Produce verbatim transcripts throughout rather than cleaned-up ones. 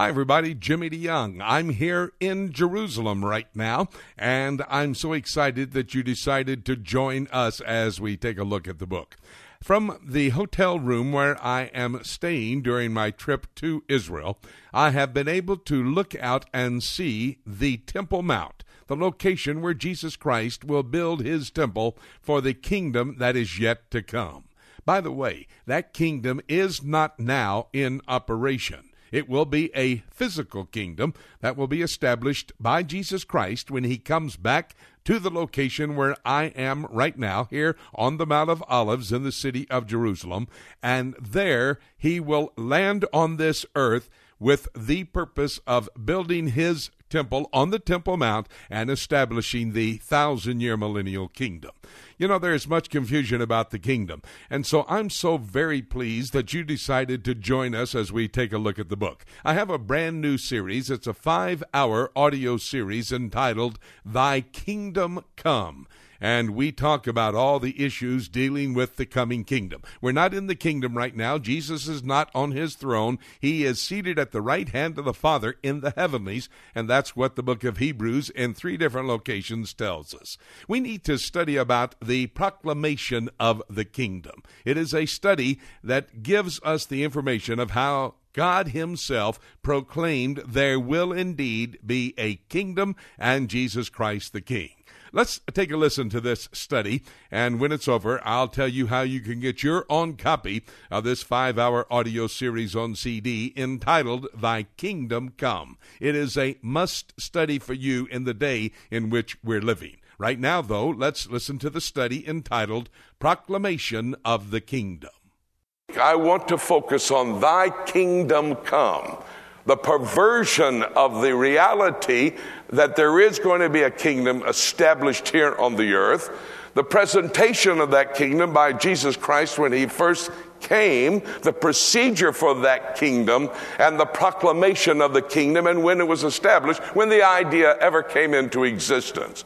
Hi, everybody. Jimmy DeYoung. I'm here in Jerusalem right now, and I'm so excited that you decided to join us as we take a look at the book. From the hotel room where I am staying during my trip to Israel, I have been able to look out and see the Temple Mount, the location where Jesus Christ will build his temple for the kingdom that is yet to come. By the way, that kingdom is not now in operation. It will be a physical kingdom that will be established by Jesus Christ when he comes back to the location where I am right now, here on the Mount of Olives in the city of Jerusalem. And there he will land on this earth with the purpose of building his temple on the Temple Mount and establishing the Thousand-Year Millennial Kingdom. You know, there is much confusion about the kingdom, and so I'm so very pleased that you decided to join us as we take a look at the book. I have a brand new series. It's a five-hour audio series entitled Thy Kingdom Come. And we talk about all the issues dealing with the coming kingdom. We're not in the kingdom right now. Jesus is not on his throne. He is seated at the right hand of the Father in the heavenlies, and that's what the book of Hebrews in three different locations tells us. We need to study about the proclamation of the kingdom. It is a study that gives us the information of how God himself proclaimed there will indeed be a kingdom and Jesus Christ the King. Let's take a listen to this study, and when it's over, I'll tell you how you can get your own copy of this five-hour audio series on C D entitled Thy Kingdom Come. It is a must-study for you in the day in which we're living. Right now, though, let's listen to the study entitled Proclamation of the Kingdom. I want to focus on Thy Kingdom Come. The perversion of the reality that there is going to be a kingdom established here on the earth, the presentation of that kingdom by Jesus Christ when he first came, the procedure for that kingdom, and the proclamation of the kingdom and when it was established, when the idea ever came into existence.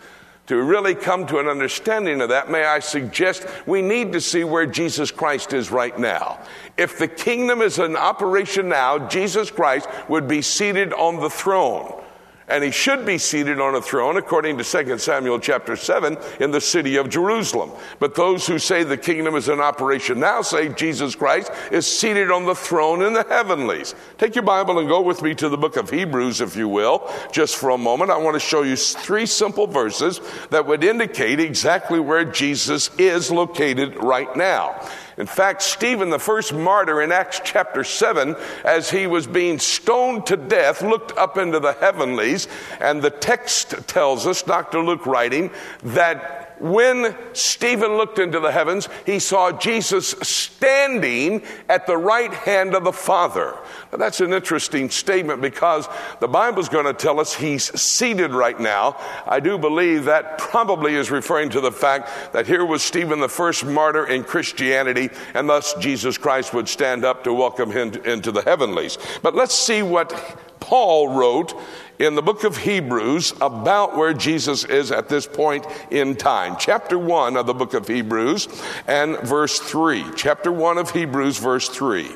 To really come to an understanding of that, may I suggest we need to see where Jesus Christ is right now. If the kingdom is in operation now, Jesus Christ would be seated on the throne. And he should be seated on a throne, according to Second Samuel chapter seven, in the city of Jerusalem. But those who say the kingdom is in operation now say Jesus Christ is seated on the throne in the heavenlies. Take your Bible and go with me to the book of Hebrews, if you will, just for a moment. I want to show you three simple verses that would indicate exactly where Jesus is located right now. In fact, Stephen, the first martyr in Acts chapter seven, as he was being stoned to death, looked up into the heavenlies, and the text tells us, Doctor Luke writing, that when Stephen looked into the heavens, he saw Jesus standing at the right hand of the Father. Now, that's an interesting statement because the Bible's going to tell us he's seated right now. I do believe that probably is referring to the fact that here was Stephen, the first martyr in Christianity, and thus Jesus Christ would stand up to welcome him into the heavenlies. But let's see what Paul wrote in the book of Hebrews about where Jesus is at this point in time. Chapter one of the book of Hebrews and verse three. Chapter one of Hebrews, verse three.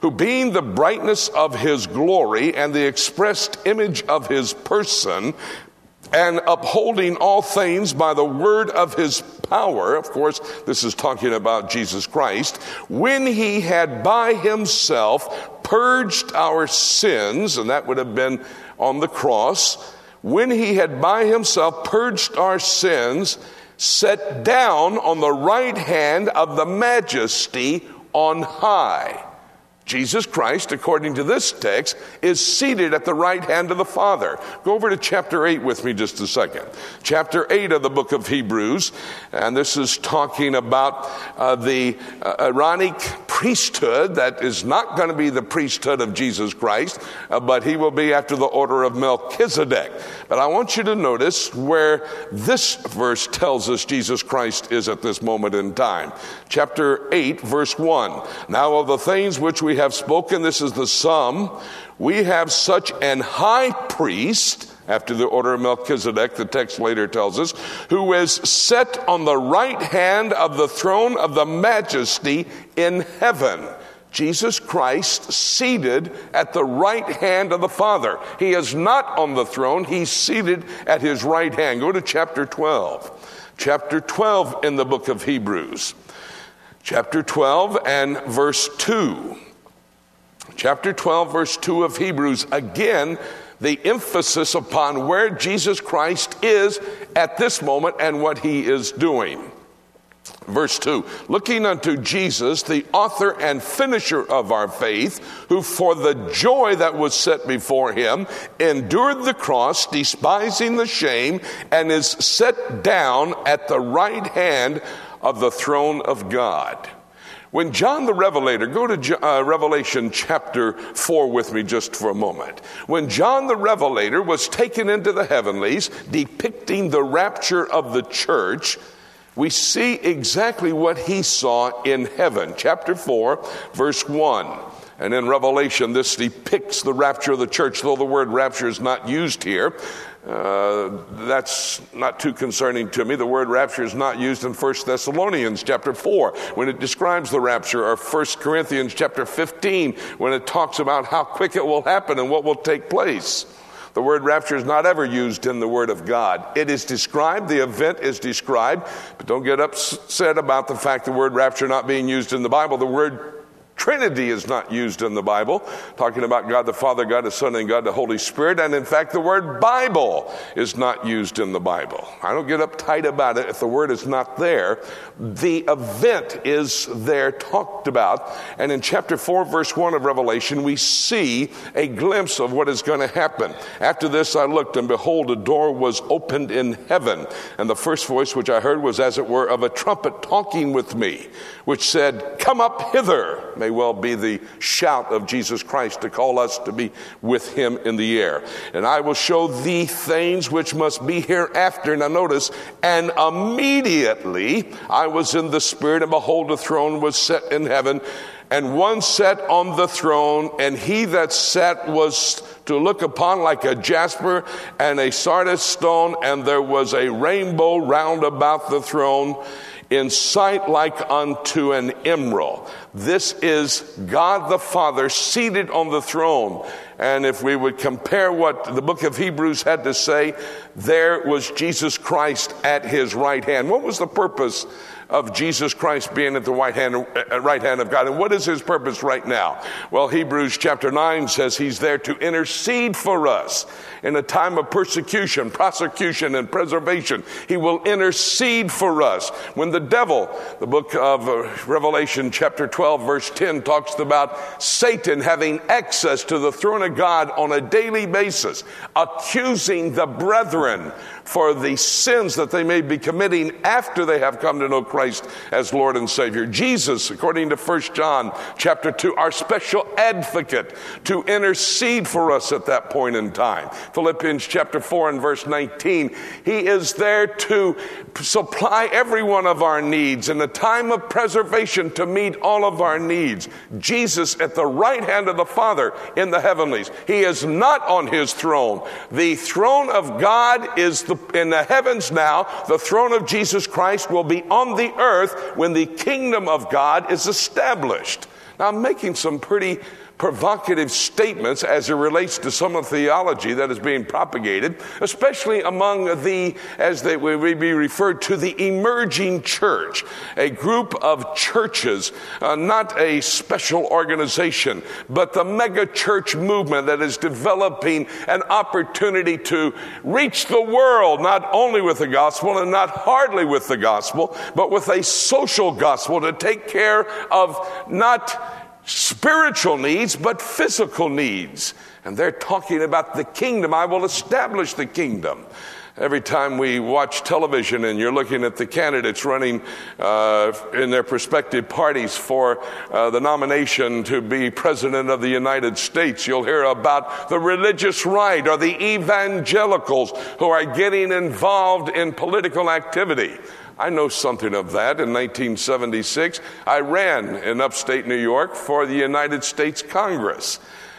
Who being the brightness of his glory and the expressed image of his person, and upholding all things by the word of his power, of course, this is talking about Jesus Christ, when he had by himself purged our sins, and that would have been on the cross, when he had by himself purged our sins, sat down on the right hand of the majesty on high. Jesus Christ, according to this text, is seated at the right hand of the Father. Go over to chapter eight with me just a second. Chapter eight of the book of Hebrews, and this is talking about uh, the uh, Aaronic priesthood that is not going to be the priesthood of Jesus Christ, uh, but he will be after the order of Melchizedek. But I want you to notice where this verse tells us Jesus Christ is at this moment in time. Chapter eight, verse one. Now of the things which we have spoken, this is the sum, we have such an high priest, after the order of Melchizedek, the text later tells us, who is set on the right hand of the throne of the majesty in heaven. Jesus Christ seated at the right hand of the Father. He is not on the throne. He's seated at his right hand. Go to chapter twelve. Chapter twelve in the book of Hebrews. Chapter twelve and verse two. Chapter twelve, verse two of Hebrews. Again, the emphasis upon where Jesus Christ is at this moment and what he is doing. Verse two, looking unto Jesus, the author and finisher of our faith, who for the joy that was set before him endured the cross, despising the shame, and is set down at the right hand of the throne of God. When John the Revelator, go to uh, Revelation chapter four with me just for a moment. When John the Revelator was taken into the heavenlies, depicting the rapture of the church, we see exactly what he saw in heaven. Chapter four, verse one. And in Revelation, this depicts the rapture of the church, though the word rapture is not used here. Uh, that's not too concerning to me. The word rapture is not used in First Thessalonians chapter four when it describes the rapture, or First Corinthians chapter fifteen when it talks about how quick it will happen and what will take place. The word rapture is not ever used in the Word of God. It is described, the event is described, but don't get upset about the fact the word rapture not being used in the Bible. The word Trinity is not used in the Bible, talking about God the Father, God the Son, and God the Holy Spirit. And in fact, the word Bible is not used in the Bible. I don't get uptight about it if the word is not there. The event is there talked about. And in chapter four, verse one of Revelation, we see a glimpse of what is going to happen. After this, I looked, and behold, a door was opened in heaven. And the first voice which I heard was, as it were, of a trumpet talking with me, which said, "Come up hither." May well be the shout of Jesus Christ to call us to be with him in the air. "And I will show thee things which must be hereafter." Now notice, and immediately I was in the Spirit, and behold, a throne was set in heaven, and one sat on the throne, and he that sat was to look upon like a jasper and a sardis stone, and there was a rainbow round about the throne, in sight like unto an emerald. This is God the Father seated on the throne. And if we would compare what the book of Hebrews had to say, there was Jesus Christ at his right hand. What was the purpose of Jesus Christ being at the right hand, right hand of God? And what is his purpose right now? Well, Hebrews chapter nine says he's there to intercede for us in a time of persecution, prosecution, and preservation. He will intercede for us. When the devil, the book of Revelation chapter twelve, verse ten, talks about Satan having access to the throne of God on a daily basis, accusing the brethren for the sins that they may be committing after they have come to know Christ as Lord and Savior. Jesus, according to First John chapter two, our special advocate to intercede for us at that point in time. Philippians chapter four and verse nineteen, he is there to supply every one of our needs in the time of preservation, to meet all of our needs. Jesus at the right hand of the Father in the heavenlies. He is not on his throne. The throne of God is the, in the heavens now. The throne of Jesus Christ will be on the earth when the kingdom of God is established. Now, I'm making some pretty provocative statements as it relates to some of the theology that is being propagated, especially among the, as they may be referred to, the emerging church, a group of churches, uh, not a special organization, but the mega church movement that is developing an opportunity to reach the world, not only with the gospel and not hardly with the gospel, but with a social gospel to take care of not spiritual needs, but physical needs. And they're talking about the kingdom. I will establish the kingdom. Every time we watch television and you're looking at the candidates running uh, in their prospective parties for uh, the nomination to be president of the United States, you'll hear about the religious right or the evangelicals who are getting involved in political activity. I know something of that. In nineteen seventy-six, I ran in upstate New York for the United States Congress.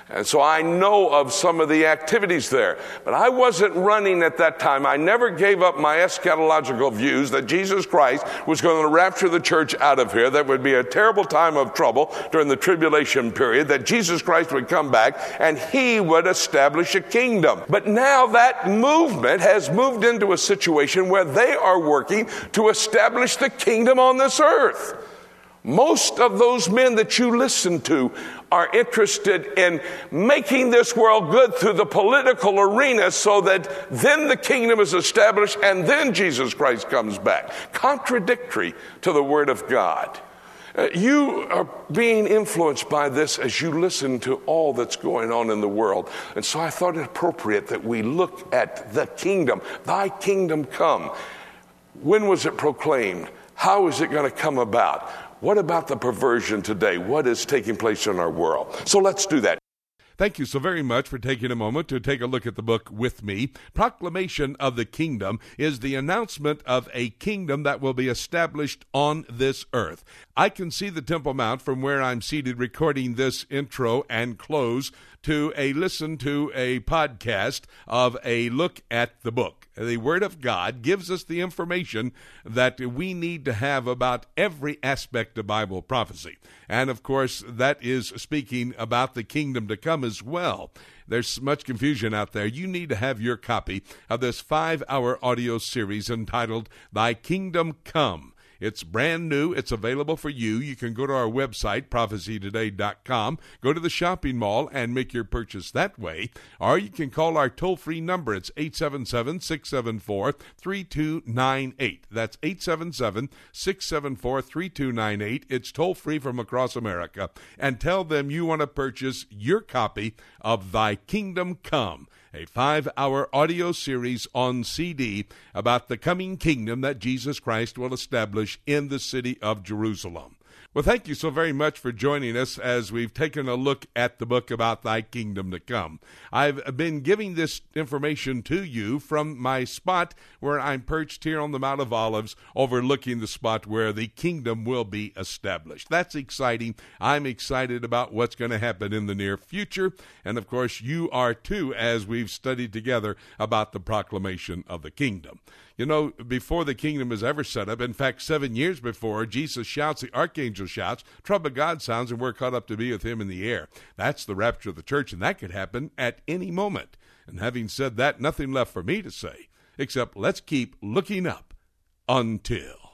And so I know of some of the activities there. But I wasn't running at that time. I never gave up my eschatological views that Jesus Christ was going to rapture the church out of here. That would be a terrible time of trouble during the tribulation period, that Jesus Christ would come back and he would establish a kingdom. But now that movement has moved into a situation where they are working to establish the kingdom on this earth. Most of those men that you listen to are interested in making this world good through the political arena so that then the kingdom is established and then Jesus Christ comes back. Contradictory to the Word of God. You are being influenced by this as you listen to all that's going on in the world. And so I thought it appropriate that we look at the kingdom. Thy kingdom come. When was it proclaimed? How is it going to come about? What about the perversion today? What is taking place in our world? So let's do that. Thank you so very much for taking a moment to take a look at the book with me. Proclamation of the Kingdom is the announcement of a kingdom that will be established on this earth. I can see the Temple Mount from where I'm seated recording this intro and close to a listen to a podcast of a look at the book. The Word of God gives us the information that we need to have about every aspect of Bible prophecy. And, of course, that is speaking about the kingdom to come as well. There's much confusion out there. You need to have your copy of this five-hour audio series entitled Thy Kingdom Come. It's brand new. It's available for you. You can go to our website, prophecy today dot com, go to the shopping mall and make your purchase that way, or you can call our toll-free number. It's eight seven seven, six seven four, three two nine eight. That's eight seven seven, six seven four, three two nine eight. It's toll-free from across America. And tell them you want to purchase your copy of Thy Kingdom Come, a five-hour audio series on C D about the coming kingdom that Jesus Christ will establish in the city of Jerusalem. Well, thank you so very much for joining us as we've taken a look at the book about Thy Kingdom to Come. I've been giving this information to you from my spot where I'm perched here on the Mount of Olives, overlooking the spot where the kingdom will be established. That's exciting. I'm excited about what's going to happen in the near future. And, of course, you are too as we've studied together about the proclamation of the kingdom. You know, before the kingdom is ever set up, in fact, seven years before, Jesus shouts, the archangel shouts, trumpet God sounds, and we're caught up to be with him in the air. That's the rapture of the church, and that could happen at any moment. And having said that, nothing left for me to say, except let's keep looking up until...